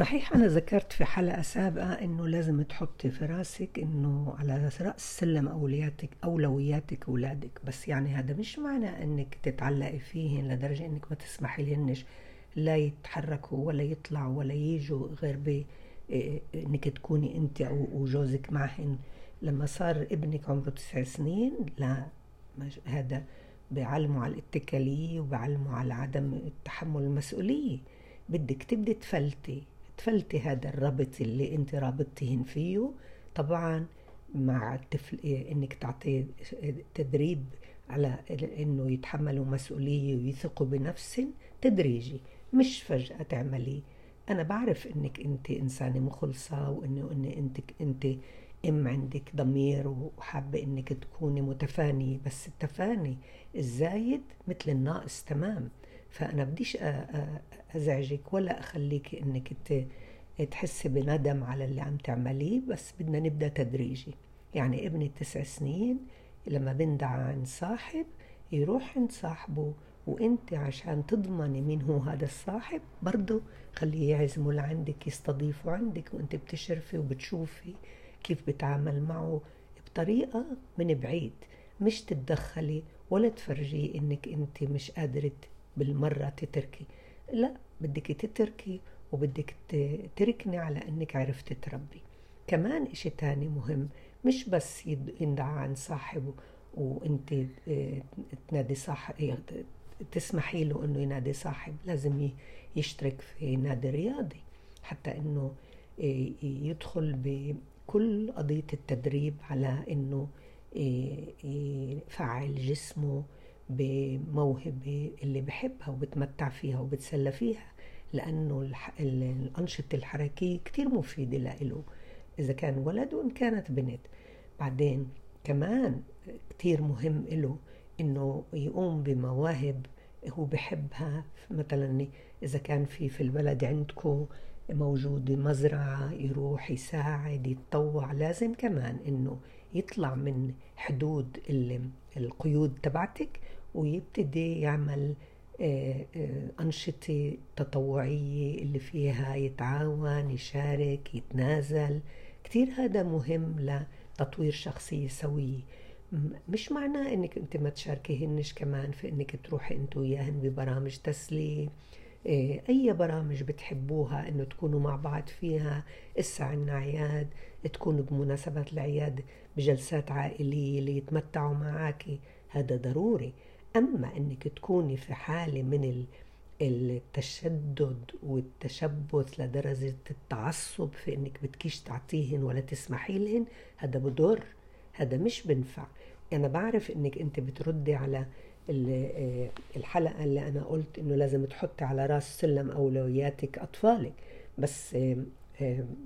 صحيح أنا ذكرت في حلقة سابقة إنه لازم تحطي في راسك إنه على رأس سلم أولوياتك أولادك، بس يعني هذا مش معنى إنك تتعلقي فيهن لدرجة إنك ما تسمحي لهنش لا يتحركوا ولا يطلعوا ولا يجوا غير إنك تكوني أنت وجوزك معهن. لما صار ابنك عمره 9 سنين، لا هذا بعلمه على الاتكالية وبعلمه على عدم تحمل المسؤولية. بدك تبدي تفلتي هذا الرابط اللي انت رابطتهن فيه، طبعا مع انك تعطيه تدريب على انه يتحملوا مسؤولية ويثقوا بنفسهم تدريجي، مش فجأة تعملي. انا بعرف انك انت انسانة مخلصة وانه انت ام عندك ضمير وحابة انك تكوني متفانية، بس التفاني الزايد مثل الناقص تمام. فأنا بديش أزعجك ولا أخليك إنك تحسي بندم على اللي عم تعمليه، بس بدنا نبدأ تدريجي. يعني ابني 9 سنين لما بندعى عن صاحب يروح عند صاحبه، وإنت عشان تضمني مين هو هذا الصاحب برضه خليه يعزمه لعندك، يستضيفه عندك، وإنت بتشرفي وبتشوفي كيف بتعامل معه بطريقة من بعيد، مش تتدخلي ولا تفرجيه إنك إنت مش قادرة بالمرة تتركي. لا، بدك تتركي وبدك تركني على انك عرفت تربي. كمان اشي تاني مهم، مش بس يندعى عن صاحبه وانت تنادي صاحب، تسمحي له انه ينادي صاحب، لازم يشترك في نادي رياضي حتى انه يدخل بكل قضية التدريب على انه يفعل جسمه بموهبة اللي بحبها وبتمتع فيها وبتسلى فيها، لأنه الأنشطة الحركية كتير مفيدة لإله إذا كان ولد وإن كانت بنت. بعدين كمان كتير مهم إله إنه يقوم بمواهب هو بحبها، مثلا إذا كان في البلد عندكم موجود مزرعة يروح يساعد يتطوع، لازم كمان إنه يطلع من حدود القيود تبعتك ويبتدي يعمل أنشطة تطوعية اللي فيها يتعاون، يشارك، يتنازل. كتير هذا مهم لتطوير شخصية سوية. مش معناه انك انت ما تشاركيهنش كمان في انك تروحي انت وياهن ببرامج تسلية، اي برامج بتحبوها انه تكونوا مع بعض فيها. اسا عنا عياد، تكونوا بمناسبة العياد بجلسات عائلية اللي يتمتعوا معاكي، هذا ضروري. أما أنك تكوني في حالة من التشدد والتشبث لدرجة التعصب في أنك بتكيش تعطيهن ولا تسمحي لهن، هذا بضر، هذا مش بنفع. أنا بعرف أنك أنت بتردي على الحلقة اللي أنا قلت أنه لازم تحطي على رأس سلم أولوياتك أطفالك، بس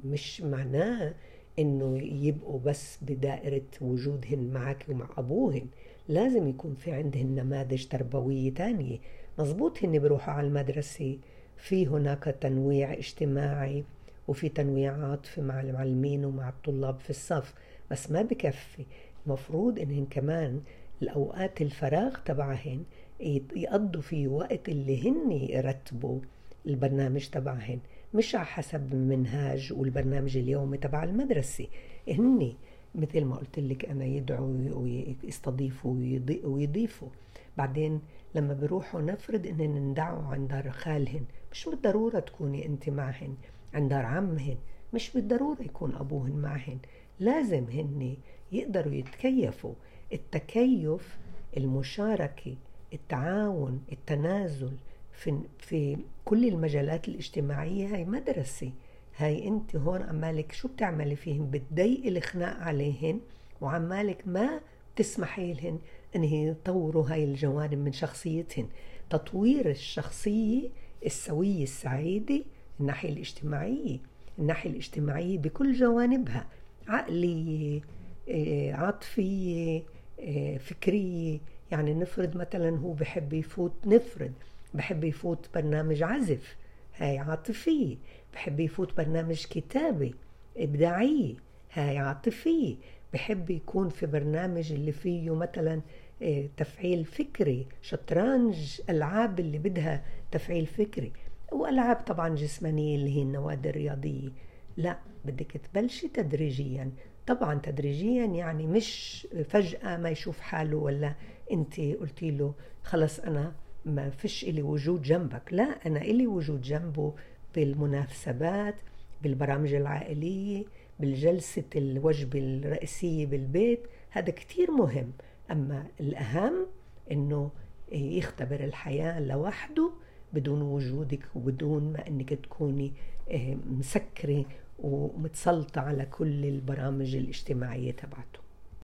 مش معناه أنه يبقوا بس بدائرة وجودهن معك ومع أبوهن، لازم يكون في عندهن نماذج تربوية تانية. مظبوط هن بروحوا على المدرسة، في هناك تنويع اجتماعي وفي تنويع عاطفي مع المعلمين ومع الطلاب في الصف، بس ما بكفي. المفروض إنهن كمان الأوقات الفراغ تبعهن يقضوا فيه وقت اللي هن يرتبوا البرنامج تبعهن، مش على حسب المنهاج والبرنامج اليومي تبع المدرسة. هني مثل ما قلت لك أنا يدعوا ويستضيفوا ويضيفوا. بعدين لما بروحوا نفرض إن ندعوا عن دار خالهن، مش بالضرورة تكوني أنت معهن، عن دار عمهن مش بالضرورة يكون أبوهن معهن. لازم هن يقدروا يتكيفوا. التكيف، المشاركة، التعاون، التنازل في كل المجالات الاجتماعية، هاي مدرسة. هاي انت هون عمالك شو بتعملي فيهن؟ بتضايقي الخناق عليهن وعمالك ما بتسمحي لهن ان هي يطوروا هاي الجوانب من شخصيتهن. تطوير الشخصية السوية السعيدة، الناحية الاجتماعية، الناحية الاجتماعية بكل جوانبها، عقلية، عاطفية، فكرية. يعني نفرض مثلا هو بحب يفوت برنامج عزف، هاي عاطفية. بحب يفوت برنامج كتابة إبداعية، هاي عاطفية. بحب يكون في برنامج اللي فيه مثلا تفعيل فكري، شطرنج، ألعاب اللي بدها تفعيل فكري. والعاب طبعا جسمانيه اللي هي النوادي الرياضيه، لا بدك تبلشي تدريجيا. طبعا تدريجيا يعني مش فجأة ما يشوف حاله ولا انت قلتي له خلص انا ما فيش إلي وجود جنبك، لا انا إلي وجود جنبه بالمناسبات، بالبرامج العائلية، بالجلسة الوجبة الرئيسية بالبيت، هذا كتير مهم. اما الاهم انه يختبر الحياة لوحده بدون وجودك وبدون ما انك تكوني مسكرة ومتسلطة على كل البرامج الاجتماعية تبعته.